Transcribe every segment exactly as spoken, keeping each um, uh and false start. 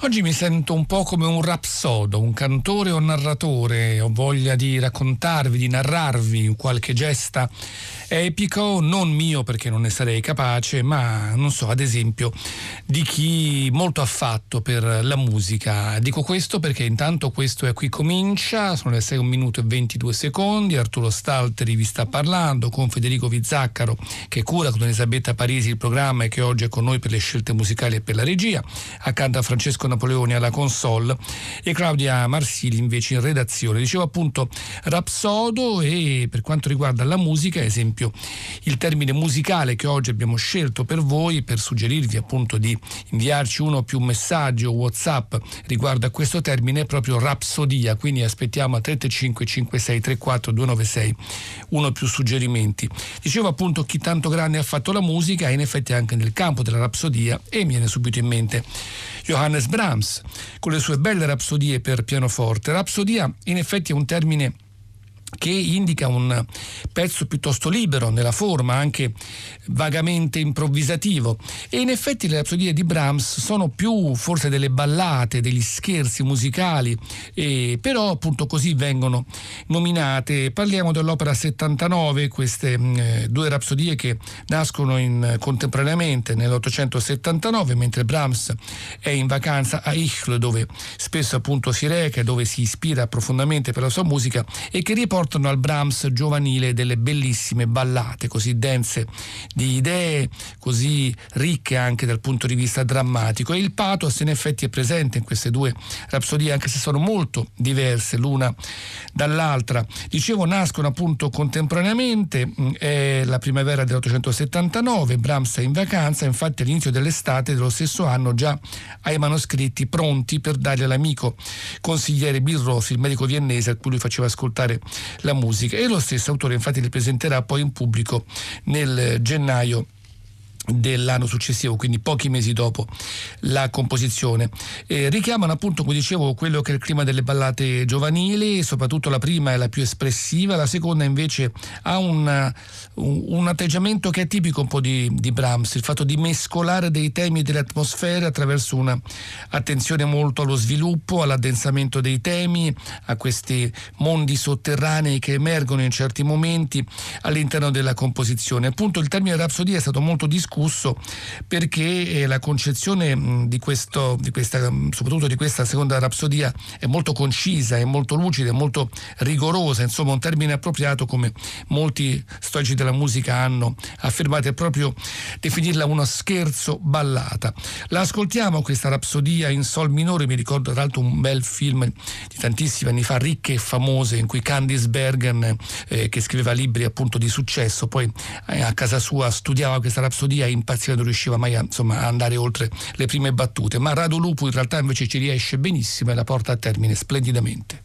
Oggi mi sento un po' come un rapsodo, un cantore o narratore. Ho voglia di raccontarvi, di narrarvi qualche gesta epico, non mio perché non ne sarei capace, ma non so, ad esempio di chi molto ha fatto per la musica. Dico questo perché intanto questo è Qui Comincia, sono le sei un minuto e ventidue secondi, Arturo Stalteri vi sta parlando con Federico Vizzaccaro che cura con Elisabetta Parisi il programma e che oggi è con noi per le scelte musicali e per la regia, accanto a Francesco Napoleone alla console e Claudia Marsili invece in redazione. Dicevo appunto rapsodo, e per quanto riguarda la musica, ad esempio il termine musicale che oggi abbiamo scelto per voi, per suggerirvi appunto di inviarci uno o più messaggi o WhatsApp riguardo a questo termine, è proprio rapsodia. Quindi aspettiamo a tre tre cinque cinque sei tre quattro due nove sei uno o più suggerimenti. Dicevo appunto chi tanto grande ha fatto la musica, e in effetti anche nel campo della rapsodia, e mi viene subito in mente Johannes Brahms con le sue belle rapsodie per pianoforte. Rapsodia in effetti è un termine che indica un pezzo piuttosto libero nella forma, anche vagamente improvvisativo, e in effetti le rapsodie di Brahms sono più forse delle ballate, degli scherzi musicali, e però appunto così vengono nominate. Parliamo dell'opera settantanove, queste mh, due rapsodie che nascono in, contemporaneamente nell'ottocentosettantanove, mentre Brahms è in vacanza a Ischl, dove spesso appunto si reca, dove si ispira profondamente per la sua musica, e che riporta portano al Brahms giovanile delle bellissime ballate così dense di idee, così ricche anche dal punto di vista drammatico. E il pathos in effetti è presente in queste due rapsodie, anche se sono molto diverse l'una dall'altra. Dicevo, nascono appunto contemporaneamente, è la primavera dell'ottocentosettantanove, Brahms è in vacanza, infatti all'inizio dell'estate dello stesso anno già ha i manoscritti pronti per darli all'amico consigliere Billroth, il medico viennese a cui lui faceva ascoltare la musica, e lo stesso autore infatti li presenterà poi in pubblico nel gennaio dell'anno successivo, quindi pochi mesi dopo la composizione. Eh, richiamano appunto, come dicevo, quello che è il clima delle ballate giovanili, soprattutto la prima è la più espressiva, la seconda invece ha un, un atteggiamento che è tipico un po' di, di Brahms, il fatto di mescolare dei temi e delle atmosfere attraverso una attenzione molto allo sviluppo, all'addensamento dei temi, a questi mondi sotterranei che emergono in certi momenti all'interno della composizione. Appunto il termine rapsodia è stato molto discusso perché la concezione di questo, di questa, soprattutto di questa seconda rapsodia, è molto concisa, è molto lucida, è molto rigorosa, insomma un termine appropriato, come molti storici della musica hanno affermato, è proprio definirla uno scherzo ballata. La ascoltiamo questa rapsodia in sol minore, mi ricordo tra l'altro un bel film di tantissimi anni fa, Ricche e famose, in cui Candice Bergen, eh, che scriveva libri appunto di successo, poi eh, a casa sua studiava questa rapsodia, impazziva, non riusciva mai a, insomma, a andare oltre le prime battute, ma Radu Lupu in realtà invece ci riesce benissimo e la porta a termine splendidamente.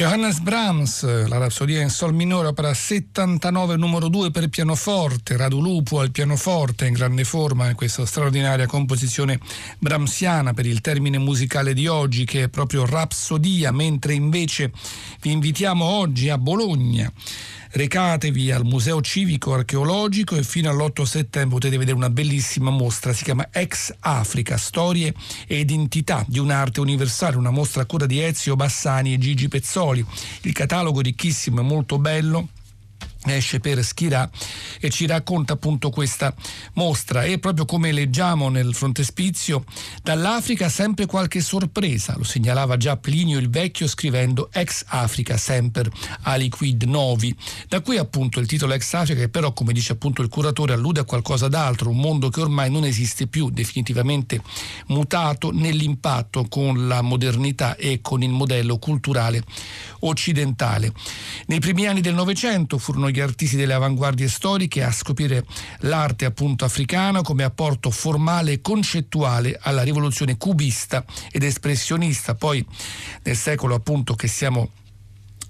Johannes Brahms, la Rapsodia in Sol minore, opera settantanove numero due per pianoforte, Radu Lupu al pianoforte, in grande forma in questa straordinaria composizione brahmsiana per il termine musicale di oggi, che è proprio Rapsodia, mentre invece vi invitiamo oggi a Bologna. Recatevi al Museo Civico Archeologico e fino all'otto settembre potete vedere una bellissima mostra, si chiama Ex Africa, storie e identità di un'arte universale, una mostra a cura di Ezio Bassani e Gigi Pezzoli. Il catalogo ricchissimo e molto bello esce per Schirà e ci racconta appunto questa mostra, e proprio come leggiamo nel frontespizio, dall'Africa sempre qualche sorpresa, lo segnalava già Plinio il Vecchio scrivendo Ex Africa semper aliquid novi, da qui appunto il titolo Ex Africa, che però, come dice appunto il curatore, allude a qualcosa d'altro, un mondo che ormai non esiste più, definitivamente mutato nell'impatto con la modernità e con il modello culturale occidentale. Nei primi anni del Novecento furono gli artisti delle avanguardie storiche a scoprire l'arte appunto africana come apporto formale e concettuale alla rivoluzione cubista ed espressionista. Poi nel secolo appunto che siamo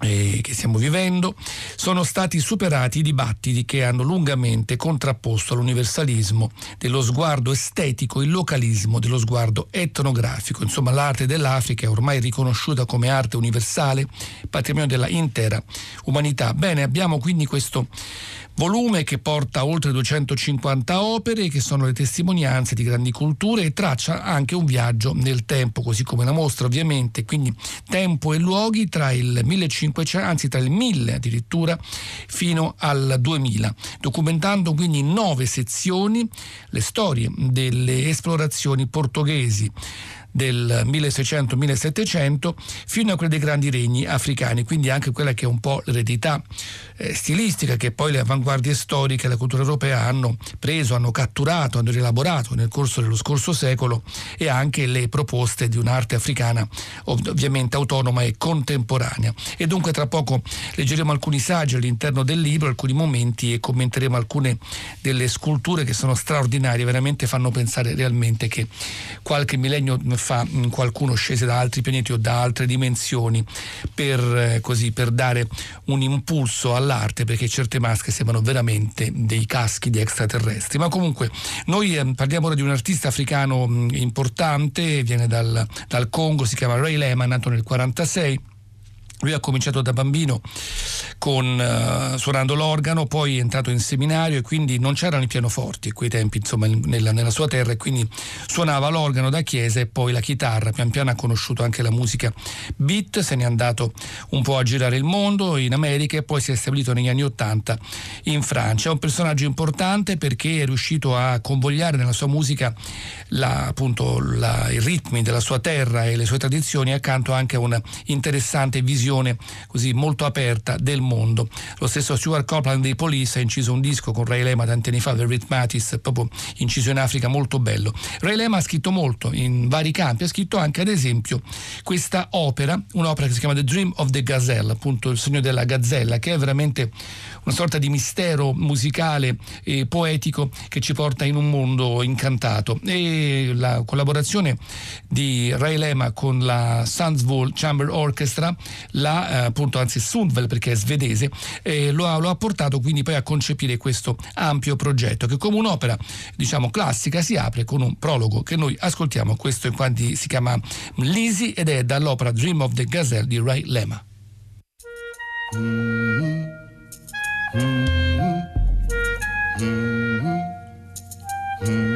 che stiamo vivendo sono stati superati i dibattiti che hanno lungamente contrapposto all'universalismo dello sguardo estetico il localismo dello sguardo etnografico. Insomma, l'arte dell'Africa è ormai riconosciuta come arte universale, patrimonio della intera umanità. Bene, abbiamo quindi questo volume che porta oltre duecentocinquanta opere, che sono le testimonianze di grandi culture, e traccia anche un viaggio nel tempo, così come la mostra ovviamente, quindi tempo e luoghi tra il millecinquecento, anzi tra il mille addirittura, fino al duemila, documentando quindi in nove sezioni le storie delle esplorazioni portoghesi del milleseicento millesettecento fino a quelle dei grandi regni africani, quindi anche quella che è un po' l'eredità eh, stilistica che poi le avanguardie storiche e la cultura europea hanno preso, hanno catturato, hanno rielaborato nel corso dello scorso secolo, e anche le proposte di un'arte africana ov- ovviamente autonoma e contemporanea. E dunque tra poco leggeremo alcuni saggi all'interno del libro, alcuni momenti, e commenteremo alcune delle sculture che sono straordinarie, veramente fanno pensare realmente che qualche millennio fa qualcuno scese da altri pianeti o da altre dimensioni per, eh, così, per dare un impulso all'arte, perché certe maschere sembrano veramente dei caschi di extraterrestri. Ma comunque noi eh, parliamo ora di un artista africano mh, importante, viene dal, dal Congo, si chiama Ray Lema, nato nel quarantasei. Lui ha cominciato da bambino con, uh, suonando l'organo, poi è entrato in seminario e quindi non c'erano i pianoforti a quei tempi, insomma, nella, nella sua terra, e quindi suonava l'organo da chiesa e poi la chitarra. Pian piano ha conosciuto anche la musica beat, se n'è andato un po' a girare il mondo in America e poi si è stabilito negli anni Ottanta in Francia. È un personaggio importante perché è riuscito a convogliare nella sua musica la, appunto, la, i ritmi della sua terra e le sue tradizioni, accanto anche a una interessante visione così molto aperta del mondo. Lo stesso Stuart Copeland dei Police ha inciso un disco con Ray Lema tanti anni fa, The Rhythmatis, proprio inciso in Africa, molto bello. Ray Lema ha scritto molto in vari campi, ha scritto anche ad esempio questa opera, un'opera che si chiama The Dream of the Gazelle, appunto il sogno della gazzella, che è veramente una sorta di mistero musicale e poetico che ci porta in un mondo incantato. E la collaborazione di Ray Lema con la Sundvall Chamber Orchestra, la, eh, appunto, anzi Sundvall perché è svedese, eh, lo, ha, lo ha portato quindi poi a concepire questo ampio progetto, che come un'opera diciamo classica si apre con un prologo che noi ascoltiamo. Questo in quanti si chiama Lisi ed è dall'opera Dream of the Gazelle di Ray Lema. mm-hmm. Mm-hmm. Mm-hmm. Mm-hmm.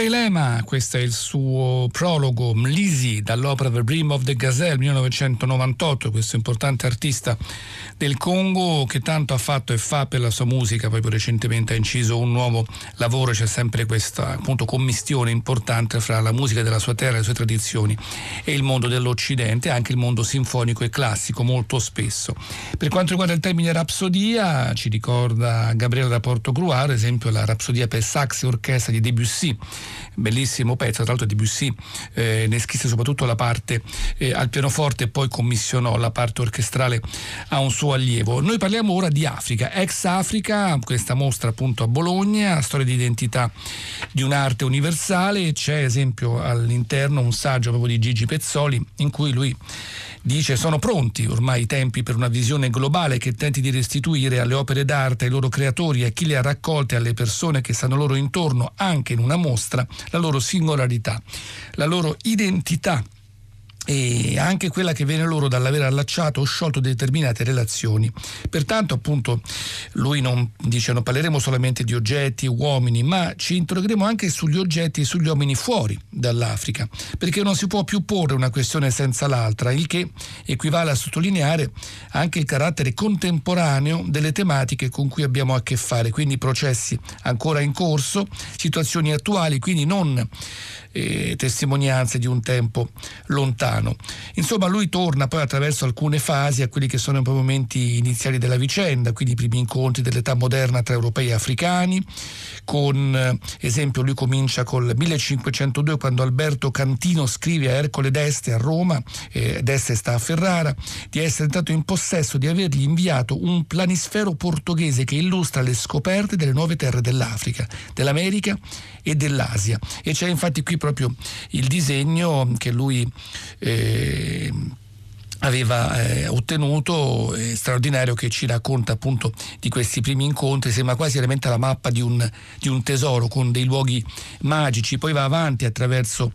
Ray Lema, questo è il suo prologo Mlisi dall'opera The Dream of the Gazelle millenovecentonovantotto, questo importante artista del Congo che tanto ha fatto e fa per la sua musica, poi più recentemente ha inciso un nuovo lavoro, c'è sempre questa appunto commistione importante fra la musica della sua terra, le sue tradizioni e il mondo dell'Occidente, anche il mondo sinfonico e classico molto spesso. Per quanto riguarda il termine rapsodia, ci ricorda Gabriele da Portogruaro, ad esempio la rapsodia per sax e orchestra di Debussy, bellissimo pezzo, tra l'altro Debussy eh, ne scrisse soprattutto la parte eh, al pianoforte e poi commissionò la parte orchestrale a un suo allievo. Noi parliamo ora di Africa, Ex Africa, questa mostra appunto a Bologna, storia di identità di un'arte universale, c'è esempio all'interno un saggio proprio di Gigi Pezzoli in cui lui dice: sono pronti ormai i tempi per una visione globale che tenti di restituire alle opere d'arte, ai loro creatori, a chi le ha raccolte, alle persone che stanno loro intorno, anche in una mostra, la loro singolarità, la loro identità e anche quella che viene loro dall'aver allacciato o sciolto determinate relazioni. Pertanto appunto lui non dice non parleremo solamente di oggetti, uomini, ma ci interrogheremo anche sugli oggetti e sugli uomini fuori dall'Africa, perché non si può più porre una questione senza l'altra, il che equivale a sottolineare anche il carattere contemporaneo delle tematiche con cui abbiamo a che fare, quindi processi ancora in corso, situazioni attuali, quindi non eh, testimonianze di un tempo lontano. Insomma, lui torna poi attraverso alcune fasi a quelli che sono i momenti iniziali della vicenda, quindi i primi incontri dell'età moderna tra europei e africani, con esempio lui comincia col millecinquecentodue quando Alberto Cantino scrive a Ercole d'Este a Roma, eh, d'Este sta a Ferrara, di essere stato in possesso di avergli inviato un planisfero portoghese che illustra le scoperte delle nuove terre dell'Africa, dell'America e dell'Asia, e c'è infatti qui proprio il disegno che lui Eh, aveva eh, ottenuto, eh, straordinario, che ci racconta appunto di questi primi incontri, sembra quasi veramente la mappa di un, di un tesoro con dei luoghi magici. Poi va avanti attraverso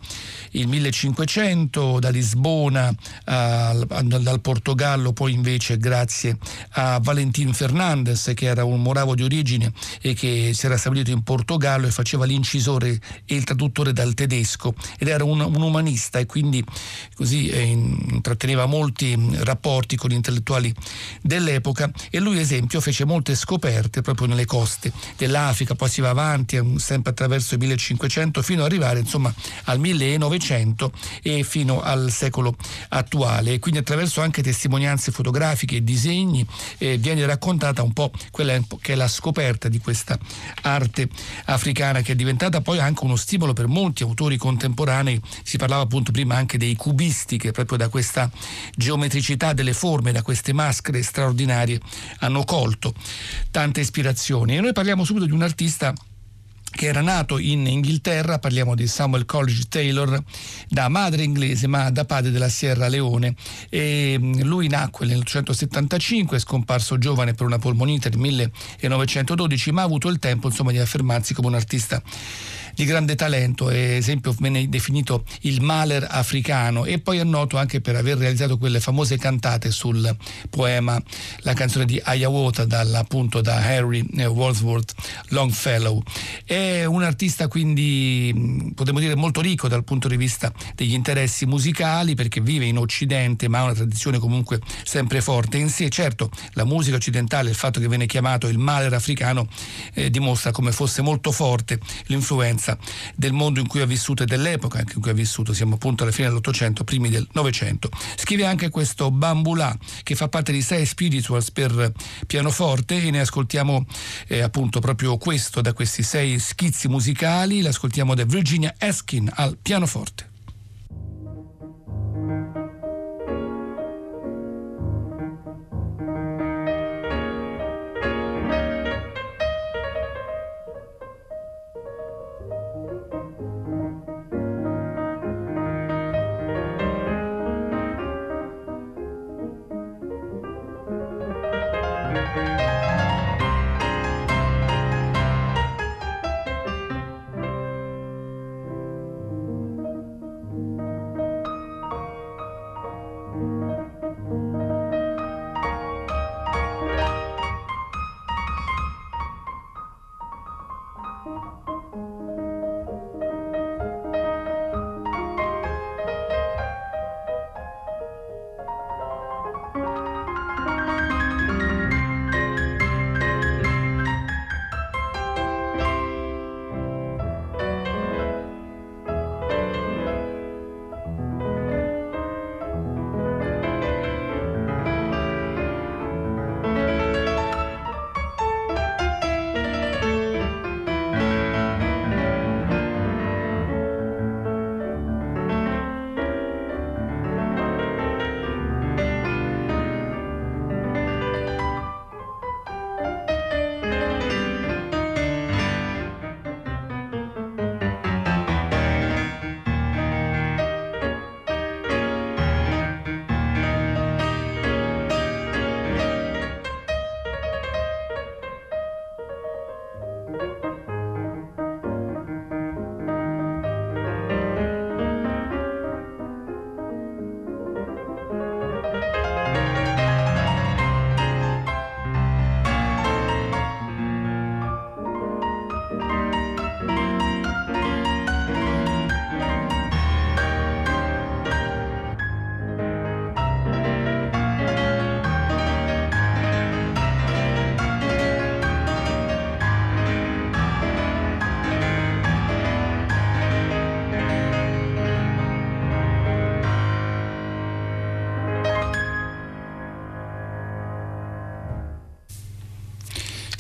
il millecinquecento da Lisbona a, a, dal Portogallo, poi invece grazie a Valentin Fernandes, che era un moravo di origine e che si era stabilito in Portogallo e faceva l'incisore e il traduttore dal tedesco ed era un, un umanista e quindi così eh, intratteneva molto rapporti con gli intellettuali dell'epoca, e lui esempio fece molte scoperte proprio nelle coste dell'Africa. Poi si va avanti sempre attraverso il millecinquecento fino ad arrivare insomma al millenovecento e fino al secolo attuale, e quindi attraverso anche testimonianze fotografiche e disegni eh, viene raccontata un po' quella che è la scoperta di questa arte africana, che è diventata poi anche uno stimolo per molti autori contemporanei. Si parlava appunto prima anche dei cubisti, che proprio da questa geometricità delle forme, da queste maschere straordinarie, hanno colto tante ispirazioni. E noi parliamo subito di un artista che era nato in Inghilterra, parliamo di Samuel Coleridge-Taylor, da madre inglese ma da padre della Sierra Leone, e lui nacque nel millenovecentosettantacinque, è scomparso giovane per una polmonite nel millenovecentododici, ma ha avuto il tempo insomma di affermarsi come un artista di grande talento, è esempio viene definito il Mahler africano, e poi è noto anche per aver realizzato quelle famose cantate sul poema, la canzone di Hiawatha, dalla, appunto da Henry Wadsworth Longfellow. È un artista quindi potremmo dire molto ricco dal punto di vista degli interessi musicali, perché vive in Occidente ma ha una tradizione comunque sempre forte in sé. Certo, la musica occidentale, il fatto che viene chiamato il Mahler africano eh, dimostra come fosse molto forte l'influenza del mondo in cui ha vissuto e dell'epoca in cui ha vissuto, siamo appunto alla fine dell'Ottocento, primi del Novecento. Scrive anche questo Bambula, che fa parte di sei spirituals per pianoforte, e ne ascoltiamo eh, appunto proprio questo da questi sei schizzi musicali, l'ascoltiamo da Virginia Eskin al pianoforte.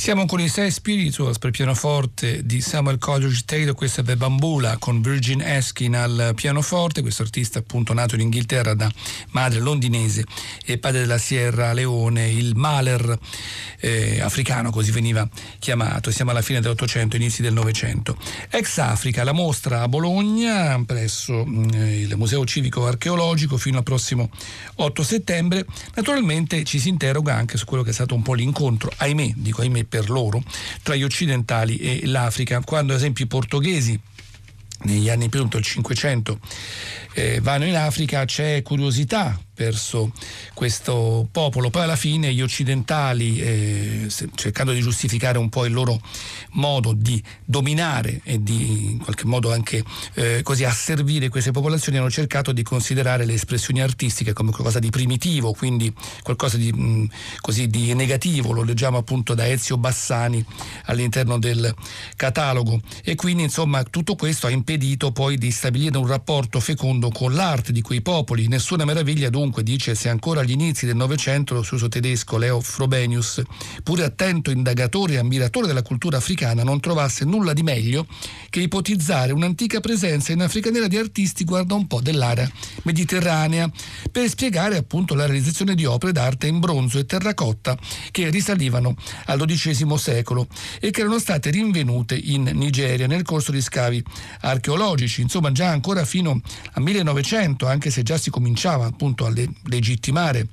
Siamo con i sei spirituals per pianoforte di Samuel Coleridge-Taylor, questa è The Bambula con Virginia Eskin al pianoforte, questo artista appunto nato in Inghilterra da madre londinese e padre della Sierra Leone, il Mahler eh, africano così veniva chiamato. Siamo alla fine dell'Ottocento, inizi del Novecento. Ex Africa, la mostra a Bologna presso eh, il Museo Civico Archeologico fino al prossimo otto settembre. Naturalmente ci si interroga anche su quello che è stato un po' l'incontro, ahimè, dico ahimè per loro, tra gli occidentali e l'Africa, quando ad esempio i portoghesi negli anni più del Cinquecento eh, vanno in Africa, c'è curiosità verso questo popolo, poi alla fine gli occidentali eh, cercando di giustificare un po' il loro modo di dominare e di in qualche modo anche eh, così asservire queste popolazioni, hanno cercato di considerare le espressioni artistiche come qualcosa di primitivo, quindi qualcosa di mh, così di negativo, lo leggiamo appunto da Ezio Bassani all'interno del catalogo, e quindi insomma tutto questo ha impedito poi di stabilire un rapporto fecondo con l'arte di quei popoli. Nessuna meraviglia dunque, Dunque, dice, se ancora agli inizi del Novecento lo studioso tedesco Leo Frobenius, pure attento indagatore e ammiratore della cultura africana, non trovasse nulla di meglio che ipotizzare un'antica presenza in Africa nera di artisti, guarda un po', dell'area mediterranea, per spiegare appunto la realizzazione di opere d'arte in bronzo e terracotta che risalivano al dodicesimo secolo e che erano state rinvenute in Nigeria nel corso di scavi archeologici. Insomma, già ancora fino al millenovecento, anche se già si cominciava appunto a legittimare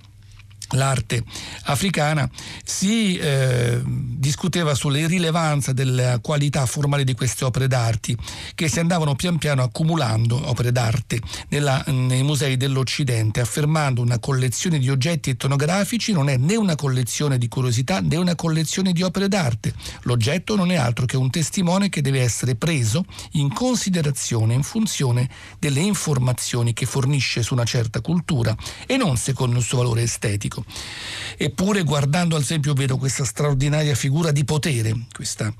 l'arte africana, si eh, discuteva sulle rilevanza della qualità formale di queste opere d'arte che si andavano pian piano accumulando, opere d'arte nella, nei musei dell'Occidente, affermando una collezione di oggetti etnografici non è né una collezione di curiosità né una collezione di opere d'arte, l'oggetto non è altro che un testimone che deve essere preso in considerazione in funzione delle informazioni che fornisce su una certa cultura e non secondo il suo valore estetico. Eppure, guardando al esempio, vedo questa straordinaria figura di potere, questa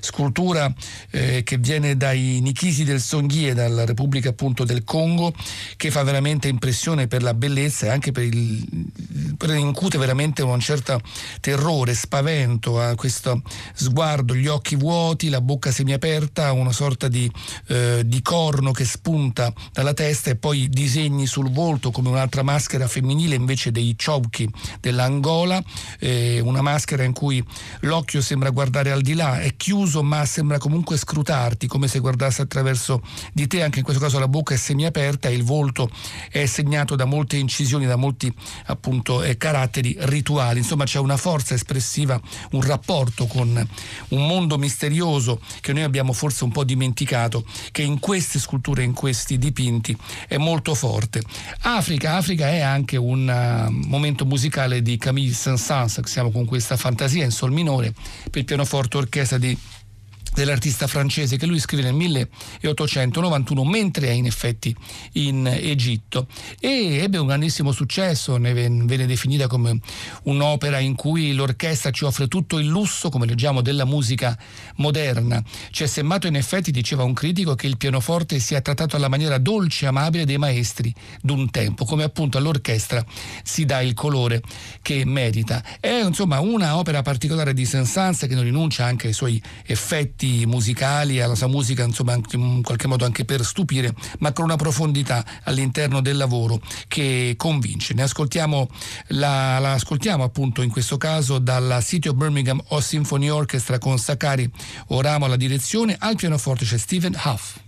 scultura eh, che viene dai Nikisi del Songhie, dalla Repubblica appunto del Congo, che fa veramente impressione per la bellezza e anche per il per incute veramente un certo terrore, spavento a questo sguardo, gli occhi vuoti, la bocca semiaperta, una sorta di, eh, di corno che spunta dalla testa e poi disegni sul volto come un'altra maschera femminile invece dei ciobchi dell'Angola, eh, una maschera in cui l'occhio sembra guardare al di là, è chiuso ma sembra comunque scrutarti, come se guardasse attraverso di te. Anche in questo caso la bocca è semiaperta e il volto è segnato da molte incisioni, da molti appunto eh, caratteri rituali. Insomma, c'è una forza espressiva, un rapporto con un mondo misterioso che noi abbiamo forse un po' dimenticato, che in queste sculture, in questi dipinti è molto forte. Africa, Africa è anche un momento musicale di Camille Saint-Saëns, siamo con questa fantasia in sol minore per il pianoforte orchestra di dell'artista francese, che lui scrive nel milleottocentonovantuno mentre è in effetti in Egitto, e ebbe un grandissimo successo, ne venne definita come un'opera in cui l'orchestra ci offre tutto il lusso, come leggiamo, della musica moderna. C'è semmato in effetti, diceva un critico, che il pianoforte sia trattato alla maniera dolce e amabile dei maestri d'un tempo, come appunto all'orchestra si dà il colore che merita. È insomma una opera particolare di Saint-Saëns, che non rinuncia anche ai suoi effetti musicali, alla sua musica, insomma, anche, in qualche modo anche per stupire, ma con una profondità all'interno del lavoro che convince. Ne ascoltiamo la, la ascoltiamo appunto in questo caso dalla City of Birmingham Symphony Orchestra con Sakari Oramo alla direzione, al pianoforte c'è Stephen Hough.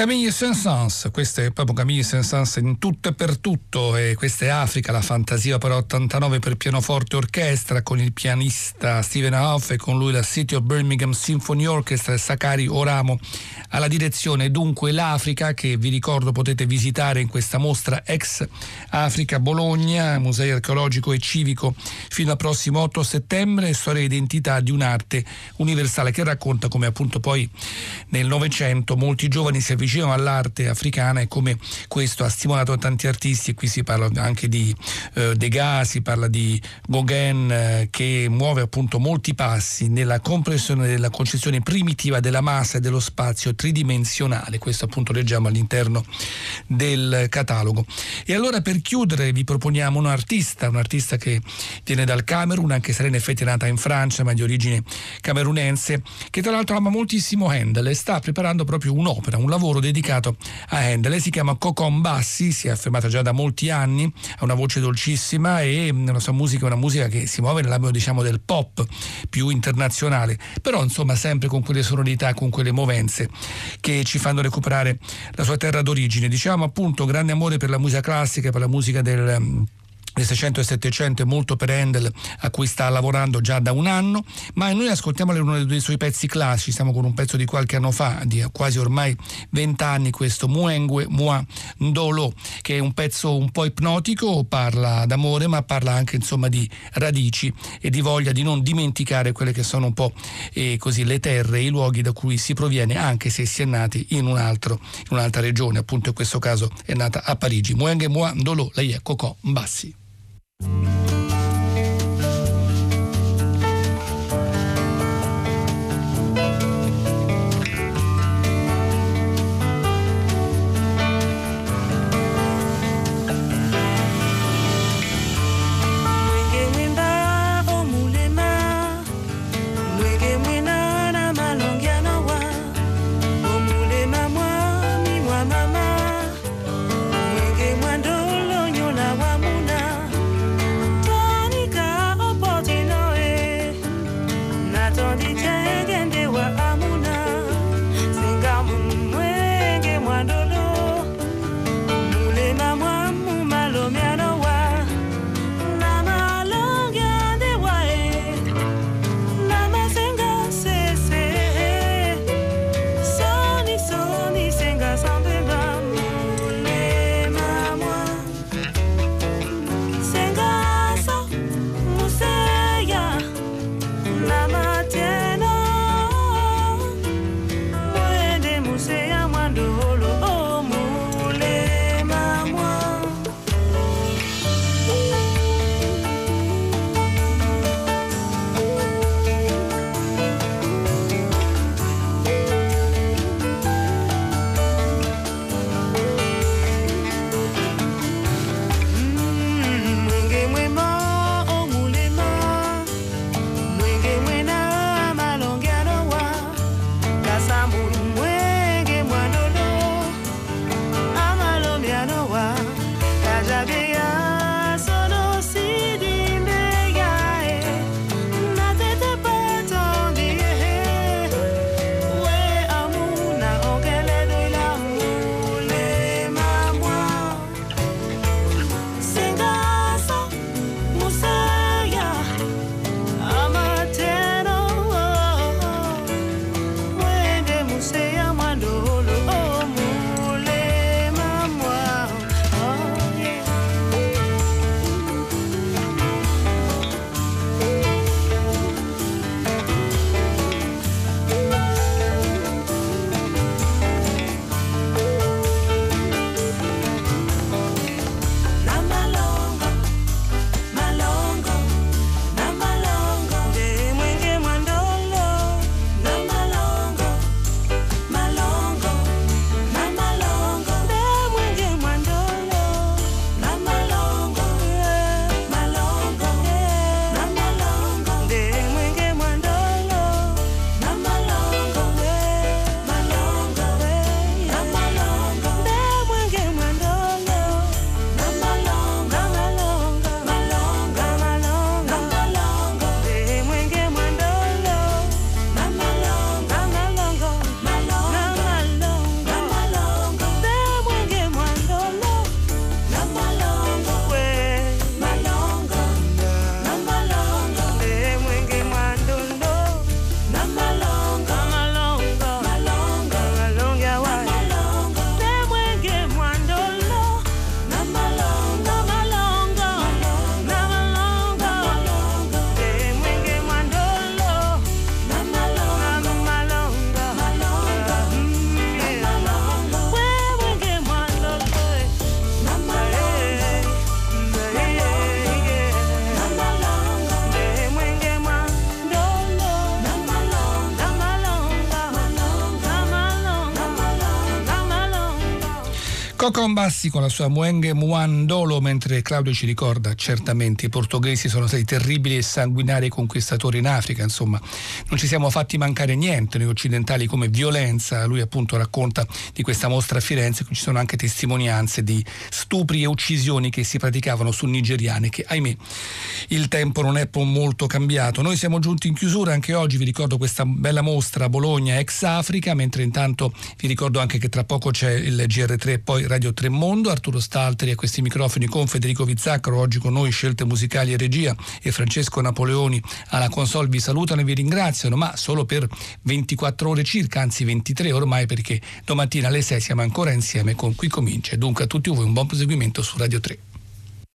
Camille Saint-Saëns, questo è proprio Camille Saint-Saëns in tutto e per tutto, e questa è Africa, la fantasia opera ottantanove per pianoforte orchestra con il pianista Stephen Hough e con lui la City of Birmingham Symphony Orchestra e Sakari Oramo alla direzione. Dunque l'Africa, che vi ricordo potete visitare in questa mostra Ex Africa Bologna, Museo Archeologico e Civico fino al prossimo otto settembre, storia e identità di un'arte universale che racconta come appunto poi nel Novecento molti giovani si avvicinano all'arte africana e come questo ha stimolato tanti artisti. E qui si parla anche di eh, Degas, si parla di Gauguin eh, che muove appunto molti passi nella comprensione della concezione primitiva della massa e dello spazio tridimensionale. Questo appunto leggiamo all'interno del catalogo. E allora per chiudere vi proponiamo un artista, un artista che viene dal Camerun, anche se in effetti è nata in Francia ma di origine camerunense, che tra l'altro ama moltissimo Handel e sta preparando proprio un'opera, un lavoro dedicato a Handel. Lei si chiama Coco Mbassi, si è affermata già da molti anni, ha una voce dolcissima e la sua musica è una musica che si muove nell'ambito diciamo del pop più internazionale, però insomma sempre con quelle sonorità, con quelle movenze che ci fanno recuperare la sua terra d'origine. Diciamo appunto grande amore per la musica classica, per la musica del seicento e settecento e molto per Handel, a cui sta lavorando già da un anno, ma noi ascoltiamo uno dei suoi pezzi classici. Siamo con un pezzo di qualche anno fa, di quasi ormai vent'anni, questo Muengwe Mua Ndolo, che è un pezzo un po' ipnotico, parla d'amore ma parla anche insomma di radici e di voglia di non dimenticare quelle che sono un po' eh, così le terre e i luoghi da cui si proviene, anche se si è nati in un altro, in un'altra regione, appunto in questo caso è nata a Parigi. Muengwe Mua Ndolo, lei è Coco Mbassi. Coco Mbassi con la sua Muenge Muandolo, mentre Claudio ci ricorda certamente i portoghesi sono stati terribili e sanguinari conquistatori in Africa, insomma non ci siamo fatti mancare niente noi occidentali come violenza. Lui appunto racconta di questa mostra a Firenze, ci sono anche testimonianze di stupri e uccisioni che si praticavano su nigeriani che, ahimè, il tempo non è molto cambiato. Noi siamo giunti in chiusura anche oggi, vi ricordo questa bella mostra a Bologna, Ex Africa, mentre intanto vi ricordo anche che tra poco c'è il G R tre e poi Radio tre Mondo. Arturo Stalteri a questi microfoni con Federico Vizzaccaro, oggi con noi scelte musicali e regia, e Francesco Napoleoni alla console vi salutano e vi ringraziano, ma solo per ventiquattro ore circa, anzi ventitré ormai, perché domattina alle sei siamo ancora insieme con Qui Comincia. Dunque a tutti voi un buon proseguimento su Radio tre.